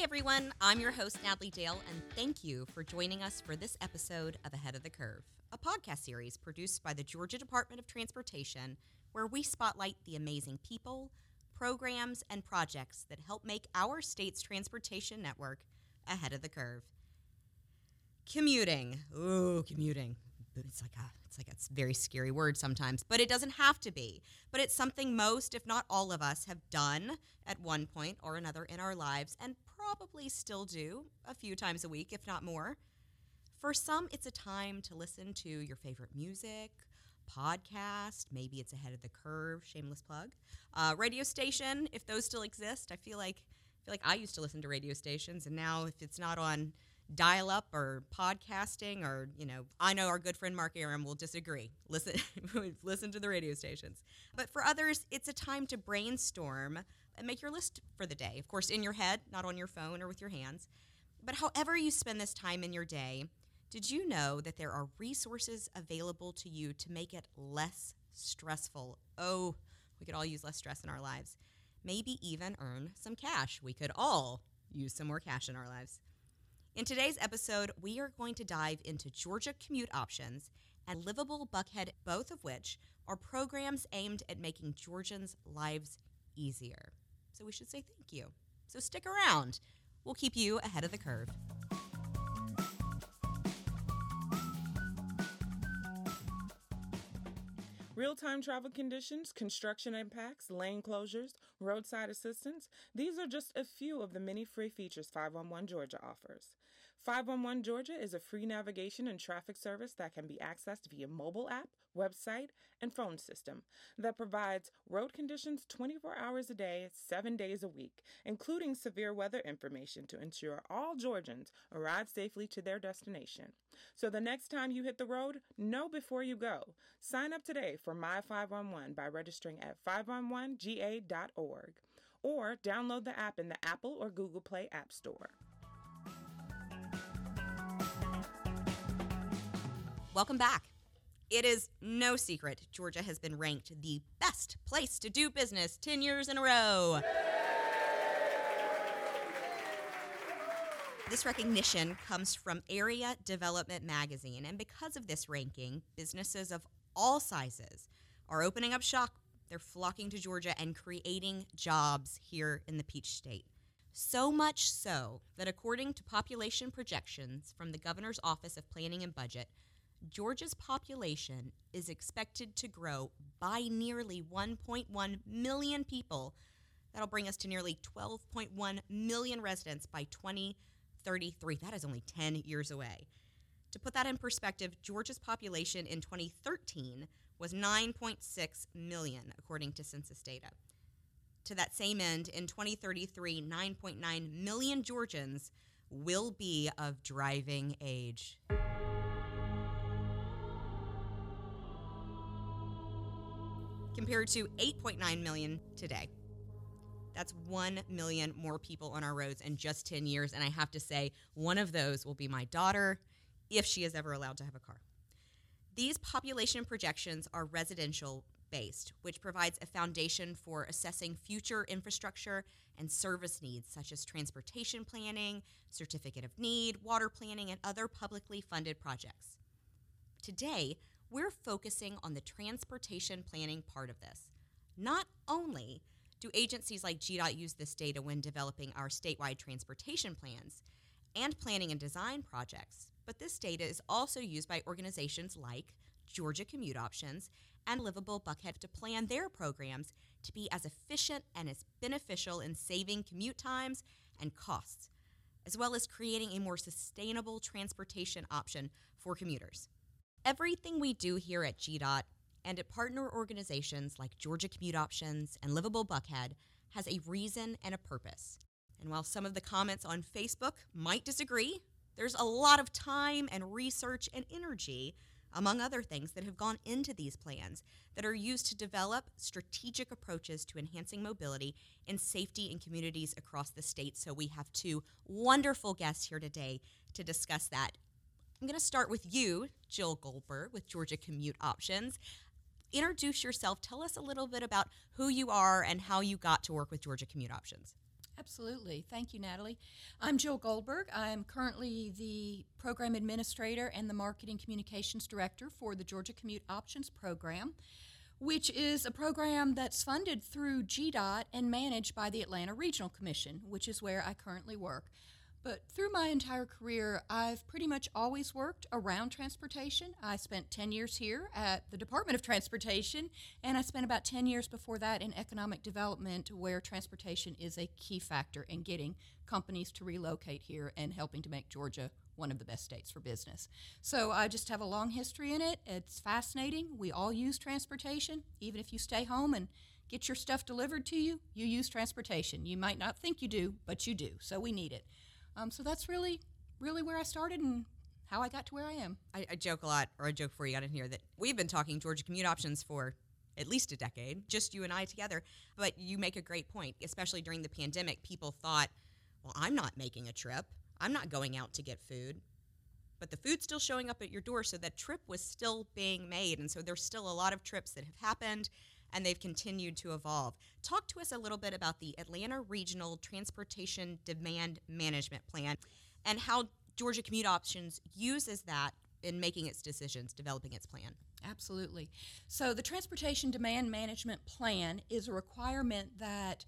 Hi, everyone. I'm your host, Natalie Dale, and thank you for joining us for this episode of Ahead of the Curve, a podcast series produced by the Georgia Department of Transportation, where we spotlight the amazing people, programs, and projects that help make our state's transportation network ahead of the curve. Commuting. Oh, commuting. It's like a very scary word sometimes, but it doesn't have to be. But it's something most, if not all of us, have done at one point or another in our lives and probably still do a few times a week, if not more. For some, it's a time to listen to your favorite music, podcast, maybe it's Ahead of the Curve, shameless plug, radio station, if those still exist. I feel like I used to listen to radio stations, and now if it's not on dial-up or podcasting or, I know our good friend Mark Aram will disagree. Listen to the radio stations. But for others, it's a time to brainstorm and make your list for the day. Of course, in your head, not on your phone or with your hands. But however you spend this time in your day, did you know that there are resources available to you to make it less stressful? Oh, we could all use less stress in our lives. Maybe even earn some cash. We could all use some more cash in our lives. In today's episode, we are going to dive into Georgia Commute Options and Livable Buckhead, both of which are programs aimed at making Georgians' lives easier. So we should say thank you. So stick around. We'll keep you ahead of the curve. Real-time travel conditions, construction impacts, lane closures, roadside assistance, these are just a few of the many free features 511 Georgia offers. 511 Georgia is a free navigation and traffic service that can be accessed via mobile app, website, and phone system that provides road conditions 24 hours a day, 7 days a week, including severe weather information to ensure all Georgians arrive safely to their destination. So the next time you hit the road, know before you go. Sign up today for My511 by registering at 511ga.org or download the app in the Apple or Google Play App Store. Welcome back. It is no secret Georgia has been ranked the best place to do business 10 years in a row. This recognition comes from Area Development Magazine, and because of this ranking, businesses of all sizes are opening up shop. They're flocking to Georgia and creating jobs here in the Peach State. So much so that according to population projections from the Governor's Office of Planning and Budget, Georgia's population is expected to grow by nearly 1.1 million people. That'll bring us to nearly 12.1 million residents by 2033. That is only 10 years away. To put that in perspective, Georgia's population in 2013 was 9.6 million, according to census data. To that same end, in 2033, 9.9 million Georgians will be of driving age. Compared to 8.9 million today. That's 1 million more people on our roads in just 10 years, and I have to say, one of those will be my daughter, if she is ever allowed to have a car. These population projections are residential-based, which provides a foundation for assessing future infrastructure and service needs, such as transportation planning, certificate of need, water planning, and other publicly funded projects. Today, we're focusing on the transportation planning part of this. Not only do agencies like GDOT use this data when developing our statewide transportation plans and planning and design projects, but this data is also used by organizations like Georgia Commute Options and Livable Buckhead to plan their programs to be as efficient and as beneficial in saving commute times and costs, as well as creating a more sustainable transportation option for commuters. Everything we do here at GDOT and at partner organizations like Georgia Commute Options and Livable Buckhead has a reason and a purpose. And while some of the comments on Facebook might disagree, there's a lot of time and research and energy, among other things, that have gone into these plans that are used to develop strategic approaches to enhancing mobility and safety in communities across the state. So we have two wonderful guests here today to discuss that. I'm going to start with you, Jill Goldberg, with Georgia Commute Options. Introduce yourself. Tell us a little bit about who you are and how you got to work with Georgia Commute Options. Absolutely. Thank you, Natalie. I'm Jill Goldberg. I'm currently the program administrator and the marketing communications director for the Georgia Commute Options program, which is a program that's funded through GDOT and managed by the Atlanta Regional Commission, which is where I currently work. But through my entire career, I've pretty much always worked around transportation. I spent 10 years here at the Department of Transportation, and I spent about 10 years before that in economic development, where transportation is a key factor in getting companies to relocate here and helping to make Georgia one of the best states for business. So I just have a long history in it. It's fascinating. We all use transportation. Even if you stay home and get your stuff delivered to you, you use transportation. You might not think you do, but you do. So we need it. So that's really where I started and how I got to where I am. I joke a lot, or I joke before you got in here, that we've been talking Georgia Commute Options for at least a decade, just you and I together. But you make a great point, especially during the pandemic. People thought, well, I'm not making a trip. I'm not going out to get food, but the food's still showing up at your door, so that trip was still being made, and so there's still a lot of trips that have happened, and they've continued to evolve. Talk to us a little bit about the Atlanta Regional Transportation Demand Management Plan and how Georgia Commute Options uses that in making its decisions, developing its plan. Absolutely. So the Transportation Demand Management Plan is a requirement that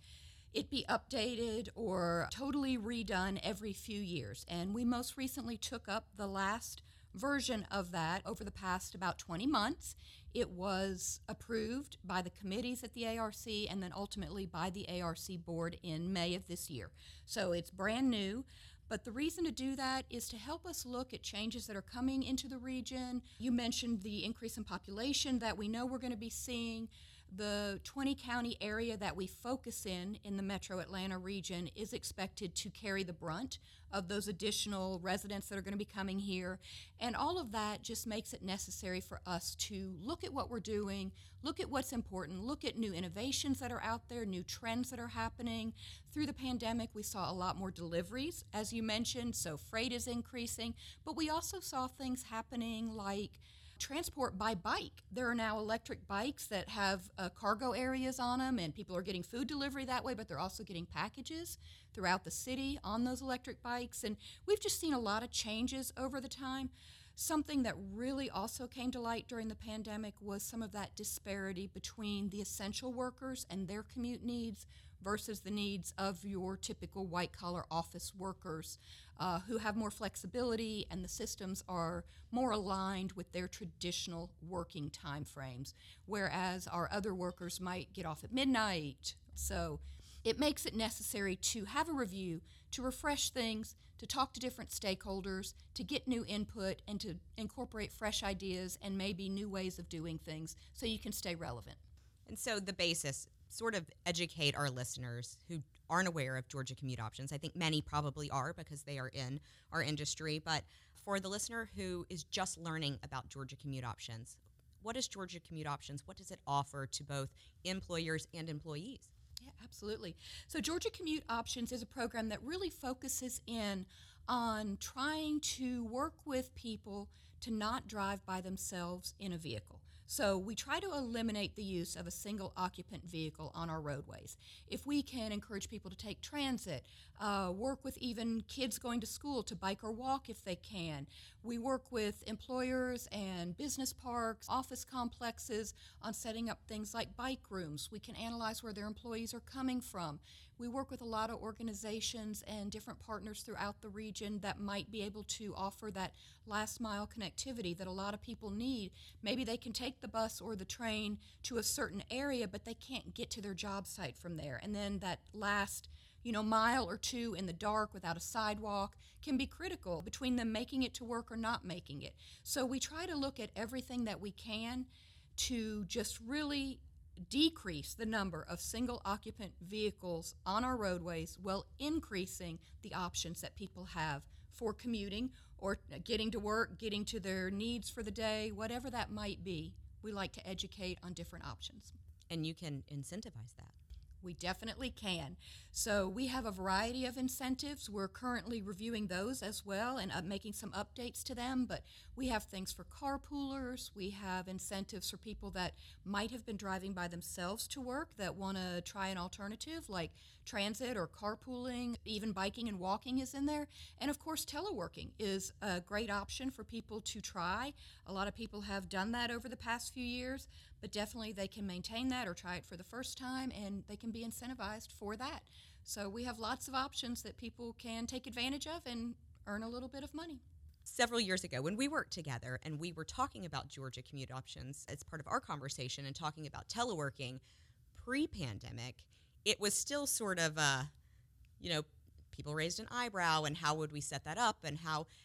it be updated or totally redone every few years. And we most recently took up the last version of that over the past about 20 months. It was approved by the committees at the ARC and then ultimately by the ARC board in May of this year. So it's brand new. But the reason to do that is to help us look at changes that are coming into the region. You mentioned the increase in population that we know we're going to be seeing. The 20-county area that we focus in the metro Atlanta region, is expected to carry the brunt of those additional residents that are going to be coming here. And all of that just makes it necessary for us to look at what we're doing, look at what's important, look at new innovations that are out there, new trends that are happening. Through the pandemic, we saw a lot more deliveries, as you mentioned, so freight is increasing. But we also saw things happening like transport by bike. There are now electric bikes that have cargo areas on them, and people are getting food delivery that way, but they're also getting packages throughout the city on those electric bikes. And we've just seen a lot of changes over the time. Something that really also came to light during the pandemic was some of that disparity between the essential workers and their commute needs versus the needs of your typical white-collar office workers who have more flexibility, and the systems are more aligned with their traditional working time frames, whereas our other workers might get off at midnight. So it makes it necessary to have a review, to refresh things, to talk to different stakeholders, to get new input, and to incorporate fresh ideas and maybe new ways of doing things so you can stay relevant. And so the basis, sort of educate our listeners who aren't aware of Georgia Commute Options. I think many probably are because they are in our industry. But for the listener who is just learning about Georgia Commute Options, what is Georgia Commute Options? What does it offer to both employers and employees? Yeah, absolutely. So Georgia Commute Options is a program that really focuses in on trying to work with people to not drive by themselves in a vehicle. So we try to eliminate the use of a single occupant vehicle on our roadways. If we can encourage people to take transit, work with even kids going to school to bike or walk if they can. We work with employers and business parks, office complexes on setting up things like bike rooms. We can analyze where their employees are coming from. We work with a lot of organizations and different partners throughout the region that might be able to offer that last mile connectivity that a lot of people need. Maybe they can take the bus or the train to a certain area, but they can't get to their job site from there. And then that last, mile or two in the dark without a sidewalk can be critical between them making it to work or not making it. So we try to look at everything that we can to just really decrease the number of single occupant vehicles on our roadways while increasing the options that people have for commuting or getting to work, getting to their needs for the day, whatever that might be. We like to educate on different options. And you can incentivize that. We definitely can. So we have a variety of incentives. We're currently reviewing those as well and making some updates to them, but we have things for carpoolers. We have incentives for people that might have been driving by themselves to work that want to try an alternative like transit or carpooling. Even biking and walking is in there. And of course, teleworking is a great option for people to try. A lot of people have done that over the past few years, but definitely they can maintain that or try it for the first time, and they can be incentivized for that. So we have lots of options that people can take advantage of and earn a little bit of money. Several years ago when we worked together and we were talking about Georgia Commute Options as part of our conversation and talking about teleworking, pre-pandemic, it was still sort of, people raised an eyebrow and how would we set that up, and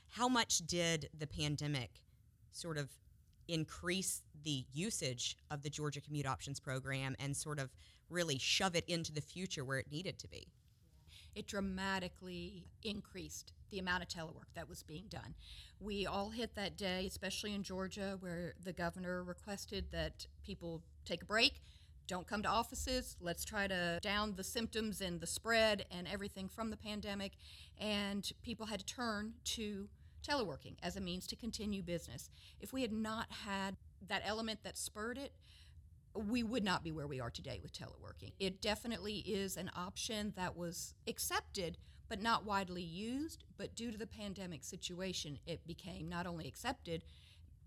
how much did the pandemic sort of increase the usage of the Georgia Commute Options program and sort of really shove it into the future where it needed to be? It dramatically increased the amount of telework that was being done. We all hit that day, especially in Georgia, where the governor requested that people take a break, don't come to offices, let's try to down the symptoms and the spread and everything from the pandemic, and people had to turn to teleworking as a means to continue business. If we had not had that element that spurred it, we would not be where we are today with teleworking. It definitely is an option that was accepted but not widely used, but due to the pandemic situation, it became not only accepted,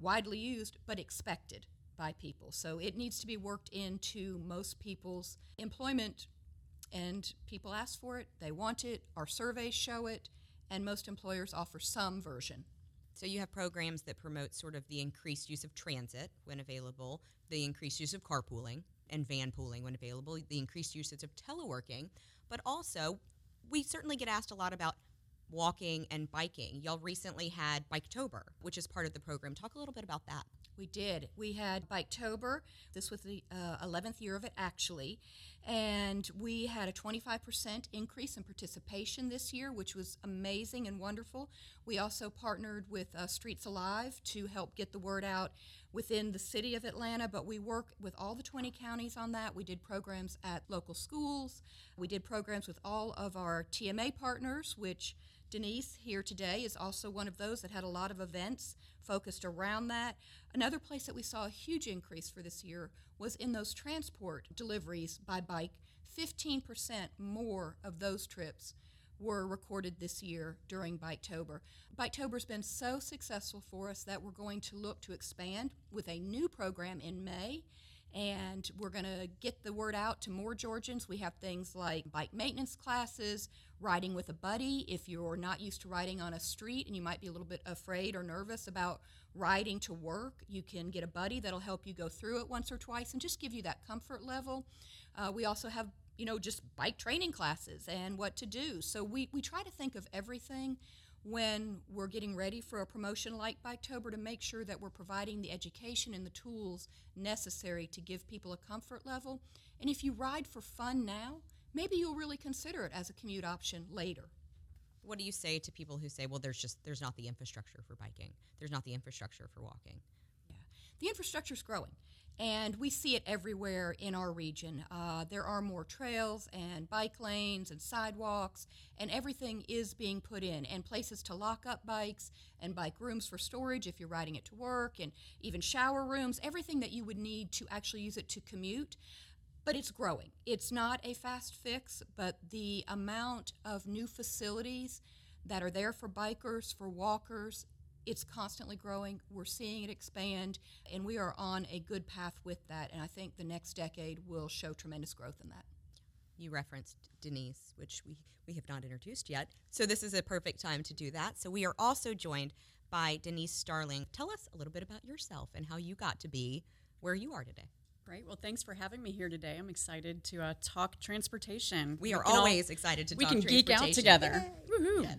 widely used, but expected by people. So it needs to be worked into most people's employment, and people ask for it, they want it, our surveys show it, and most employers offer some version. So you have programs that promote sort of the increased use of transit when available, the increased use of carpooling and van pooling when available, the increased usage of teleworking, but also we certainly get asked a lot about walking and biking. Y'all recently had Biketober, which is part of the program. Talk a little bit about that. We did. We had Biketober. This was the 11th year of it, actually. And we had a 25% increase in participation this year, which was amazing and wonderful. We also partnered with Streets Alive to help get the word out within the city of Atlanta, but we work with all the 20 counties on that. We did programs at local schools. We did programs with all of our TMA partners, which Denise here today is also one of those that had a lot of events focused around that. Another place that we saw a huge increase for this year was in those transport deliveries by bike. 15% more of those trips were recorded this year during Biketober. Biketober's been so successful for us that we're going to look to expand with a new program in May, and we're going to get the word out to more Georgians. We have things like bike maintenance classes, riding with a buddy. If you're not used to riding on a street and you might be a little bit afraid or nervous about riding to work, you can get a buddy that'll help you go through it once or twice and just give you that comfort level. We also have just bike training classes and what to do. So we try to think of everything when we're getting ready for a promotion like Biketober to make sure that we're providing the education and the tools necessary to give people a comfort level. And if you ride for fun now, maybe you'll really consider it as a commute option later. What do you say to people who say, well, there's not the infrastructure for biking. There's not the infrastructure for walking. Yeah, the infrastructure's growing. And we see it everywhere in our region. There are more trails and bike lanes and sidewalks, and everything is being put in, and places to lock up bikes and bike rooms for storage if you're riding it to work, and even shower rooms, everything that you would need to actually use it to commute. But it's growing. It's not a fast fix, but the amount of new facilities that are there for bikers, for walkers, it's constantly growing. We're seeing it expand, and we are on a good path with that. And I think the next decade will show tremendous growth in that. You referenced Denise, which we have not introduced yet. So this is a perfect time to do that. So we are also joined by Denise Starling. Tell us a little bit about yourself and how you got to be where you are today. Great. Well, thanks for having me here today. I'm excited to talk transportation. We are always excited to talk transportation. We can geek out together. Yay. Woohoo. Yes.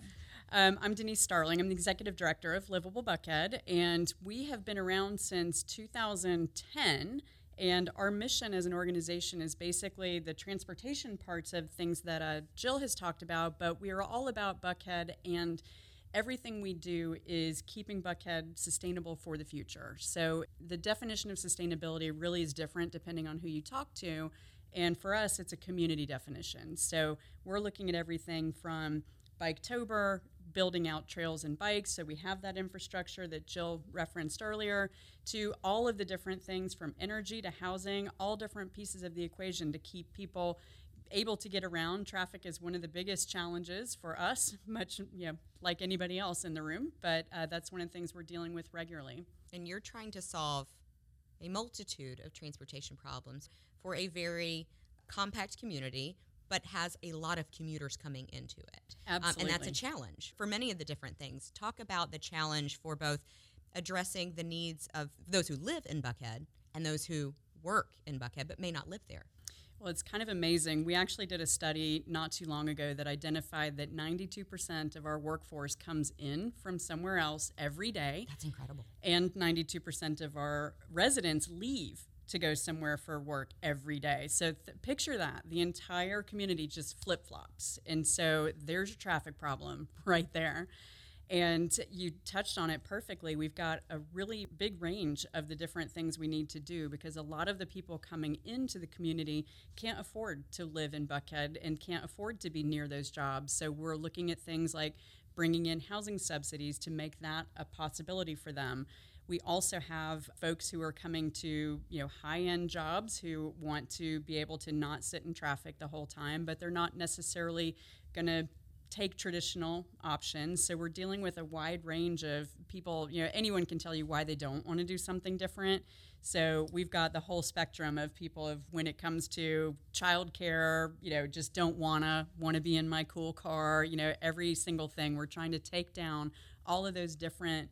I'm Denise Starling. I'm the Executive Director of Livable Buckhead, and we have been around since 2010, and our mission as an organization is basically the transportation parts of things that Jill has talked about, but we are all about Buckhead, and everything we do is keeping Buckhead sustainable for the future. So the definition of sustainability really is different depending on who you talk to, And for us, it's a community definition. So we're looking at everything from Biketober, building out trails and bikes, so we have that infrastructure that Jill referenced earlier, to all of the different things from energy to housing, all different pieces of the equation to keep people able to get around. Traffic is one of the biggest challenges for us, much like anybody else in the room, but that's one of the things we're dealing with regularly. And you're trying to solve a multitude of transportation problems for a very compact community, but has a lot of commuters coming into it. Absolutely. And that's a challenge for many of the different things. Talk about the challenge for both addressing the needs of those who live in Buckhead and those who work in Buckhead but may not live there. Well, it's kind of amazing. We actually did a study not too long ago that identified that 92% of our workforce comes in from somewhere else every day. That's incredible. And 92% of our residents leave to go somewhere for work every day. So picture that. The entire community just flip-flops. And so there's your traffic problem right there. And you touched on it perfectly. We've got a really big range of the different things we need to do, because a lot of the people coming into the community can't afford to live in Buckhead and can't afford to be near those jobs. So we're looking at things like bringing in housing subsidies to make that a possibility for them. We also have folks who are coming to, high-end jobs who want to be able to not sit in traffic the whole time, but they're not necessarily going to take traditional options. So we're dealing with a wide range of people. Anyone can tell you why they don't want to do something different. So we've got the whole spectrum of people of when it comes to childcare, just don't want to be in my cool car, every single thing. We're trying to take down all of those different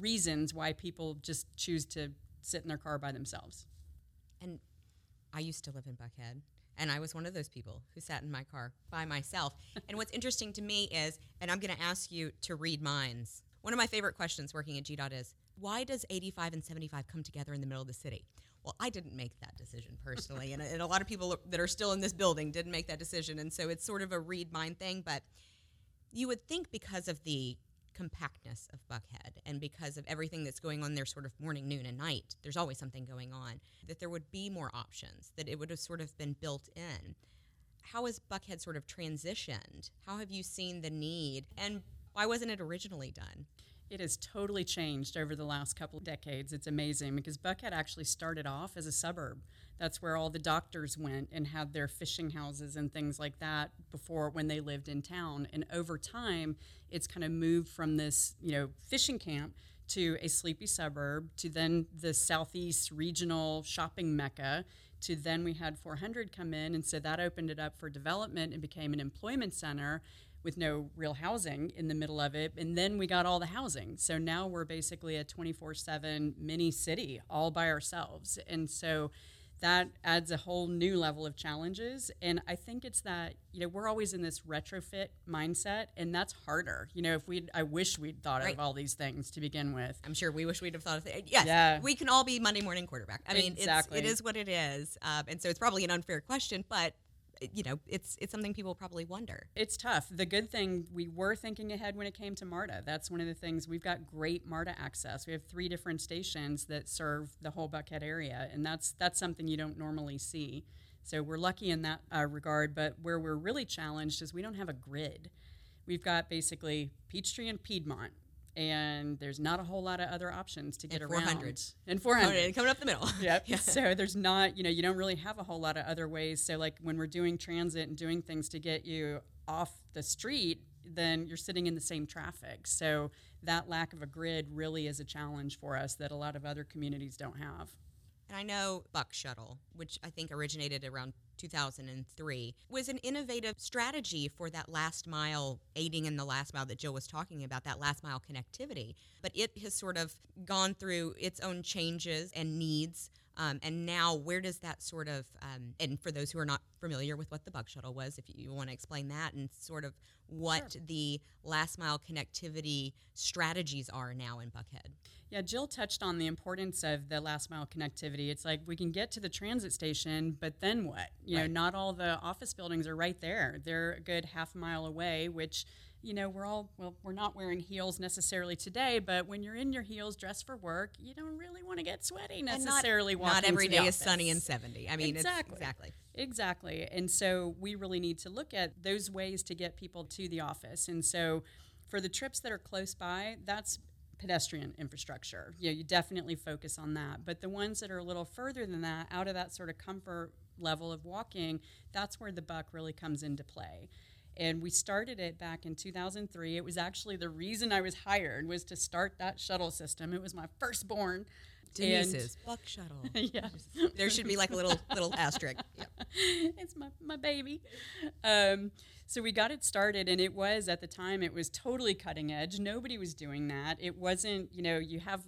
reasons why people just choose to sit in their car by themselves. And I used to live in Buckhead, and I was one of those people who sat in my car by myself. And what's interesting to me is, and I'm going to ask you to read minds, one of my favorite questions working at GDOT is, why does 85 and 75 come together in the middle of the city? Well, I didn't make that decision personally, and a lot of people that are still in this building didn't make that decision, and so it's sort of a read mind thing. But you would think, because of the compactness of Buckhead and because of everything that's going on there sort of morning, noon, and night, there's always something going on, that there would be more options, that it would have sort of been built in. How has Buckhead sort of transitioned? How have you seen the need, and why wasn't it originally done? It has totally changed over the last couple of decades. It's amazing, because Buckhead actually started off as a suburb. That's where all the doctors went and had their fishing houses and things like that before, when they lived in town. And over time, it's kind of moved from this, fishing camp to a sleepy suburb, to then the southeast regional shopping mecca, to then we had 400 come in. And so that opened it up for development and became an employment center, with no real housing in the middle of it. And then we got all the housing. So now we're basically a 24/7 mini city all by ourselves. And so that adds a whole new level of challenges. And I think it's that, we're always in this retrofit mindset, and that's harder. I wish we'd thought of all these things to begin with. I'm sure we wish we'd have thought of it. Yes, yeah. We can all be Monday morning quarterback. I mean, exactly. It is what it is. And so it's probably an unfair question, but it's something people probably wonder. It's tough. The good thing, we were thinking ahead when it came to MARTA. That's one of the things. We've got great MARTA access. We have 3 different stations that serve the whole Buckhead area, and that's something you don't normally see. So we're lucky in that regard, but where we're really challenged is we don't have a grid. We've got basically Peachtree and Piedmont, and there's not a whole lot of other options to get around. And 400 coming up the middle. Yep. Yeah. So there's not, you don't really have a whole lot of other ways. So like when we're doing transit and doing things to get you off the street, then you're sitting in the same traffic. So that lack of a grid really is a challenge for us that a lot of other communities don't have. And I know Buck Shuttle, which I think originated around 2003, was an innovative strategy for that last mile, aiding in the last mile that Jill was talking about, that last mile connectivity. But it has sort of gone through its own changes and needs. And now where does that sort of, and for those who are not familiar with what the Buck Shuttle was, if you want to explain that and sort of what the last mile connectivity strategies are now in Buckhead. Yeah, Jill touched on the importance of the last mile connectivity. It's like we can get to the transit station, but then what? Not all the office buildings are right there. They're a good half mile away, which we're not wearing heels necessarily today, but when you're in your heels dressed for work, you don't really want to get sweaty necessarily. Not every day is sunny and 70. I mean, exactly. Exactly. And so we really need to look at those ways to get people to the office. And so for the trips that are close by, that's pedestrian infrastructure. You know, you definitely focus on that. But the ones that are a little further than that, out of that sort of comfort level of walking, that's where the buck really comes into play. And we started it back in 2003. It was actually the reason I was hired was to start that shuttle system. It was my firstborn. Denise's Buck Shuttle. Yeah. There should be like a little asterisk. Yeah. It's my baby. So we got it started, and it was, at the time, it was totally cutting edge. Nobody was doing that. It wasn't, you know, you have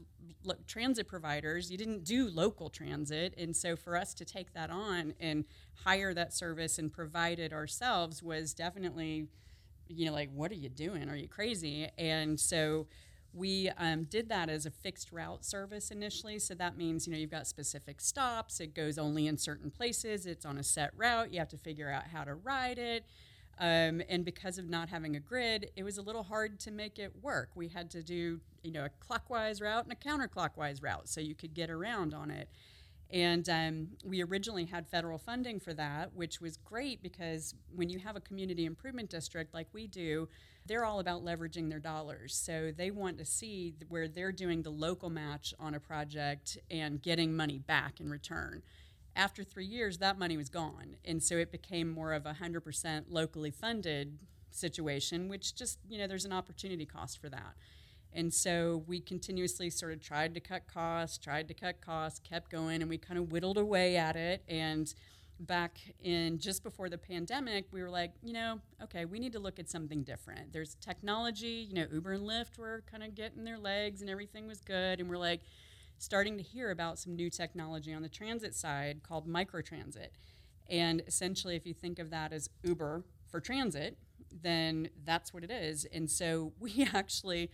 transit providers. You didn't do local transit. And so for us to take that on and hire that service and provide it ourselves was definitely, you know, like, what are you doing? Are you crazy? And so we did that as a fixed route service initially. So that means, you know, you've got specific stops. It goes only in certain places. It's on a set route. You have to figure out how to ride it. And because of not having a grid, it was a little hard to make it work. We had to do, you know, a clockwise route and a counterclockwise route so you could get around on it. And we originally had federal funding for that, which was great because when you have a community improvement district like we do, they're all about leveraging their dollars. So they want to see where they're doing the local match on a project and getting money back in return. After 3 years, that money was gone. And so it became more of a 100% locally funded situation, which just, you know, there's an opportunity cost for that. And so we continuously sort of tried to cut costs, kept going, and we kind of whittled away at it. And back in just before the pandemic, we were like, you know, okay, we need to look at something different. There's technology, you know, Uber and Lyft were kind of getting their legs and everything was good. And we're like starting to hear about some new technology on the transit side called microtransit. And essentially, if you think of that as Uber for transit, then that's what it is. And so we actually,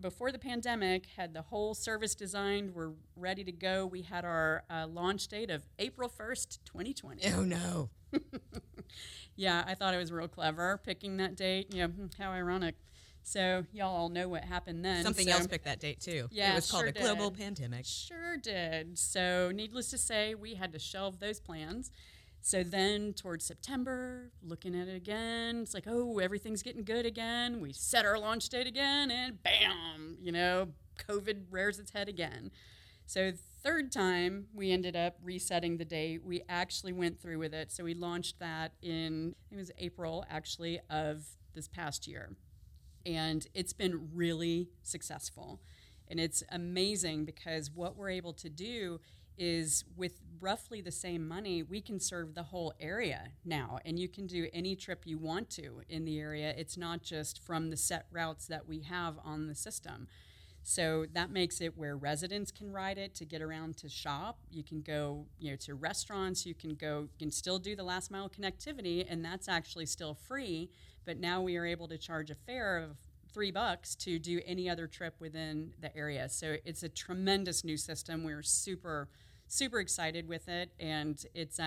before the pandemic, had the whole service designed. We're ready to go. We had our launch date of April 1st, 2020. Oh, no. Yeah, I thought it was real clever picking that date. You know, how ironic. So y'all all know what happened then. Something else picked that date, too. Yeah, it was called a global pandemic. Sure did. So needless to say, we had to shelve those plans. So then towards September, looking at it again, it's like, oh, everything's getting good again. We set our launch date again, and bam, you know, COVID rears its head again. So third time, we ended up resetting the date. We actually went through with it. So we launched that in, I think it was April, actually, of this past year. And it's been really successful. And it's amazing because what we're able to do is with roughly the same money, we can serve the whole area now. And you can do any trip you want to in the area. It's not just from the set routes that we have on the system. So that makes it where residents can ride it to get around to shop. You can go, you know, to restaurants. You can still do the last mile connectivity, and that's actually still free. But now we are able to charge a fare of $3 to do any other trip within the area. So it's a tremendous new system. We're super, super excited with it, and it's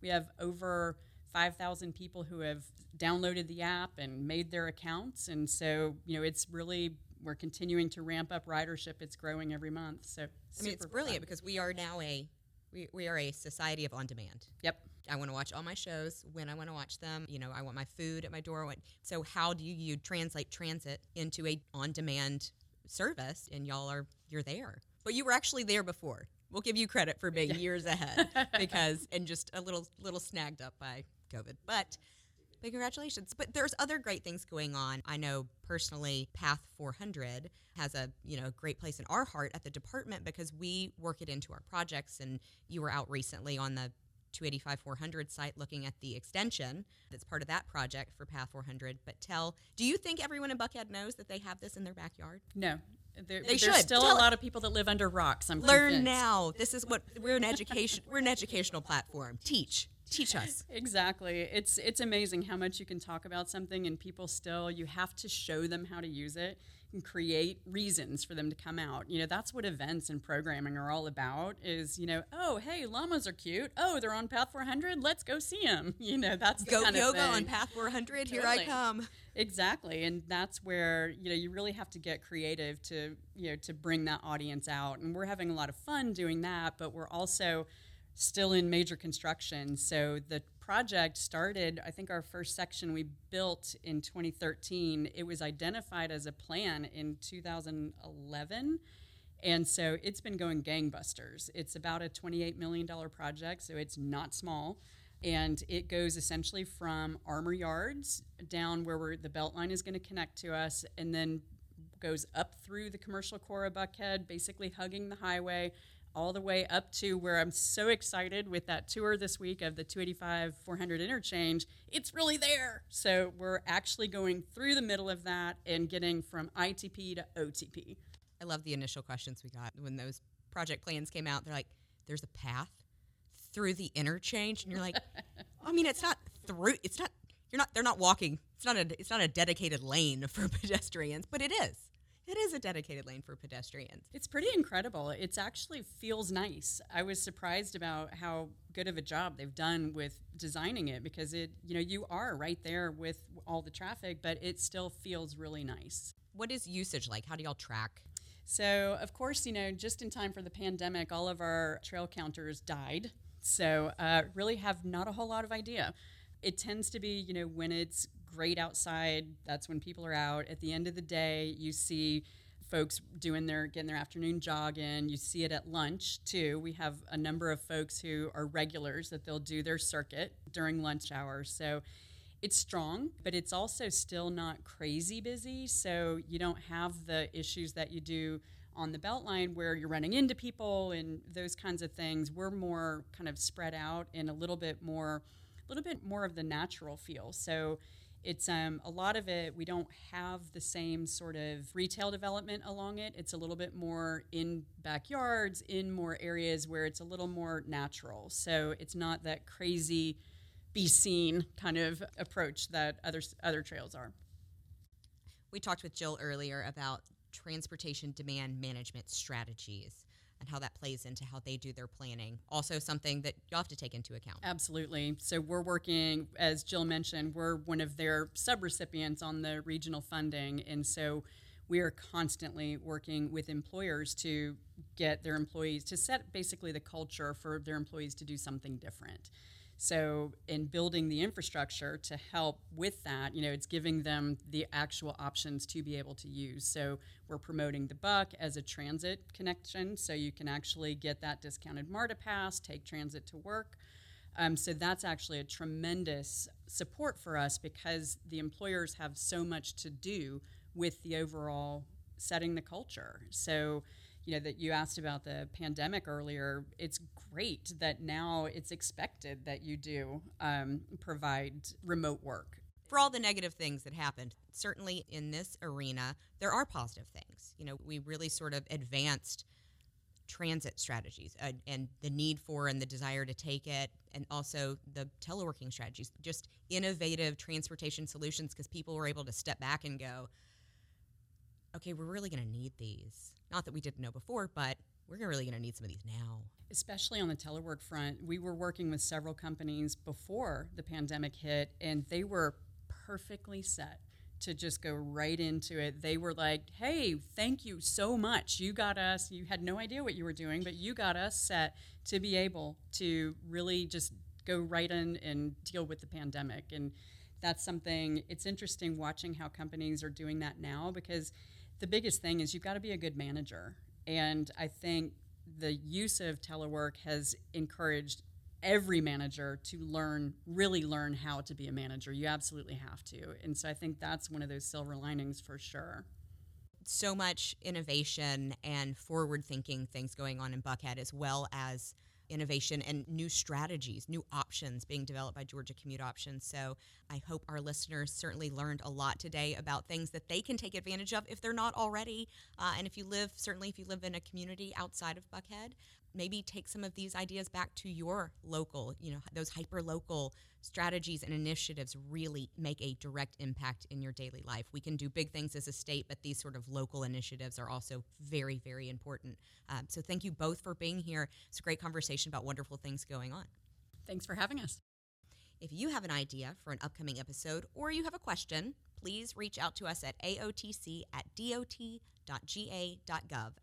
we have over 5,000 people who have downloaded the app and made their accounts, and so you know it's really, we're continuing to ramp up ridership. It's growing every month. So I mean, it's brilliant because we are now we are a society of on demand. Yep. I want to watch all my shows when I want to watch them. You know, I want my food at my door. So how do you translate transit into a on-demand service? And you're there. But you were actually there before. We'll give you credit for being years ahead and just a little snagged up by COVID. But congratulations. But there's other great things going on. I know personally Path 400 has a, you know, great place in our heart at the department because we work it into our projects. And you were out recently on the 285-400 site looking at the extension that's part of that project for Path 400. But do you think everyone in Buckhead knows that they have this in their backyard? No. They should. There's still a lot of people that live under rocks, I'm convinced. Learn now. This is what we're an education. We're an educational platform. Teach us. Exactly. It's amazing how much you can talk about something and people still, you have to show them how to use it and create reasons for them to come out. You know, that's what events and programming are all about is, you know, oh, hey, llamas are cute. Oh, they're on Path 400. Let's go see them. You know, that's the kind of thing. Go yoga on Path 400. Totally. Here I come. Exactly. And that's where, you know, you really have to get creative to, you know, to bring that audience out. And we're having a lot of fun doing that, but we're also still in major construction. So the project started, I think our first section we built in 2013. It was identified as a plan in 2011. And so it's been going gangbusters. It's about a $28 million project, so it's not small. And it goes essentially from Armour Yards down where the Beltline is going to connect to us, and then goes up through the commercial core of Buckhead, basically hugging the highway, all the way up to where I'm so excited with that tour this week of the 285-400 interchange. It's really there. So we're actually going through the middle of that and getting from ITP to OTP. I love the initial questions we got when those project plans came out. They're like, there's a path through the interchange. And you're like, I mean, it's not through, it's not, you're not, they're not walking. It's not a dedicated lane for pedestrians, but it is. It is a dedicated lane for pedestrians. It's pretty incredible. It actually feels nice. I was surprised about how good of a job they've done with designing it, because it, you know, you are right there with all the traffic, but it still feels really nice. What is usage like? How do y'all track? So, of course, you know, just in time for the pandemic, all of our trail counters died. So, really have not a whole lot of idea. It tends to be, you know, when it's great outside, that's when people are out. At the end of the day, you see folks getting their afternoon jog in. You see it at lunch, too. We have a number of folks who are regulars that they'll do their circuit during lunch hour. So, it's strong, but it's also still not crazy busy, so you don't have the issues that you do on the Beltline where you're running into people and those kinds of things. We're more kind of spread out and a little bit more of the natural feel. So it's a lot of it, we don't have the same sort of retail development along it. It's a little bit more in backyards, in more areas where it's a little more natural. So it's not that crazy be seen kind of approach that other trails are. We talked with Jill earlier about transportation demand management strategies and how that plays into how they do their planning. Also something that you'll have to take into account. Absolutely. So we're working, as Jill mentioned, we're one of their sub-recipients on the regional funding. And so we are constantly working with employers to get their employees to set basically the culture for their employees to do something different. So in building the infrastructure to help with that, you know, it's giving them the actual options to be able to use. So we're promoting the Buck as a transit connection, so you can actually get that discounted MARTA pass, take transit to work. So that's actually a tremendous support for us, because the employers have so much to do with the overall setting the culture. So, you know, that you asked about the pandemic earlier, it's great that now it's expected that you do provide remote work. For all the negative things that happened, certainly in this arena, there are positive things. You know, we really sort of advanced transit strategies and the need for and the desire to take it, and also the teleworking strategies, just innovative transportation solutions, because people were able to step back and go, okay, we're really going to need these. Not that we didn't know before, but we're really going to need some of these now. Especially on the telework front, we were working with several companies before the pandemic hit, and they were perfectly set to just go right into it. They were like, hey, thank you so much. You got us. You had no idea what you were doing, but you got us set to be able to really just go right in and deal with the pandemic. And that's something, it's interesting watching how companies are doing that now, because the biggest thing is you've got to be a good manager. And I think the use of telework has encouraged every manager to really learn how to be a manager. You absolutely have to. And so I think that's one of those silver linings for sure. So much innovation and forward-thinking things going on in Buckhead, as well as innovation and new strategies, new options being developed by Georgia Commute Options. So I hope our listeners certainly learned a lot today about things that they can take advantage of if they're not already. And if you live in a community outside of Buckhead, maybe take some of these ideas back to your local, you know, those hyper-local strategies and initiatives really make a direct impact in your daily life. We can do big things as a state, but these sort of local initiatives are also very, very important. So thank you both for being here. It's a great conversation about wonderful things going on. Thanks for having us. If you have an idea for an upcoming episode, or you have a question, please reach out to us at aotc@dot.ga.gov.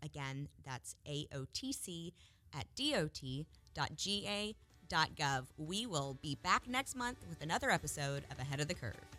Again, that's aotc@dot.ga.gov. at dot.ga.gov. We will be back next month with another episode of Ahead of the Curve.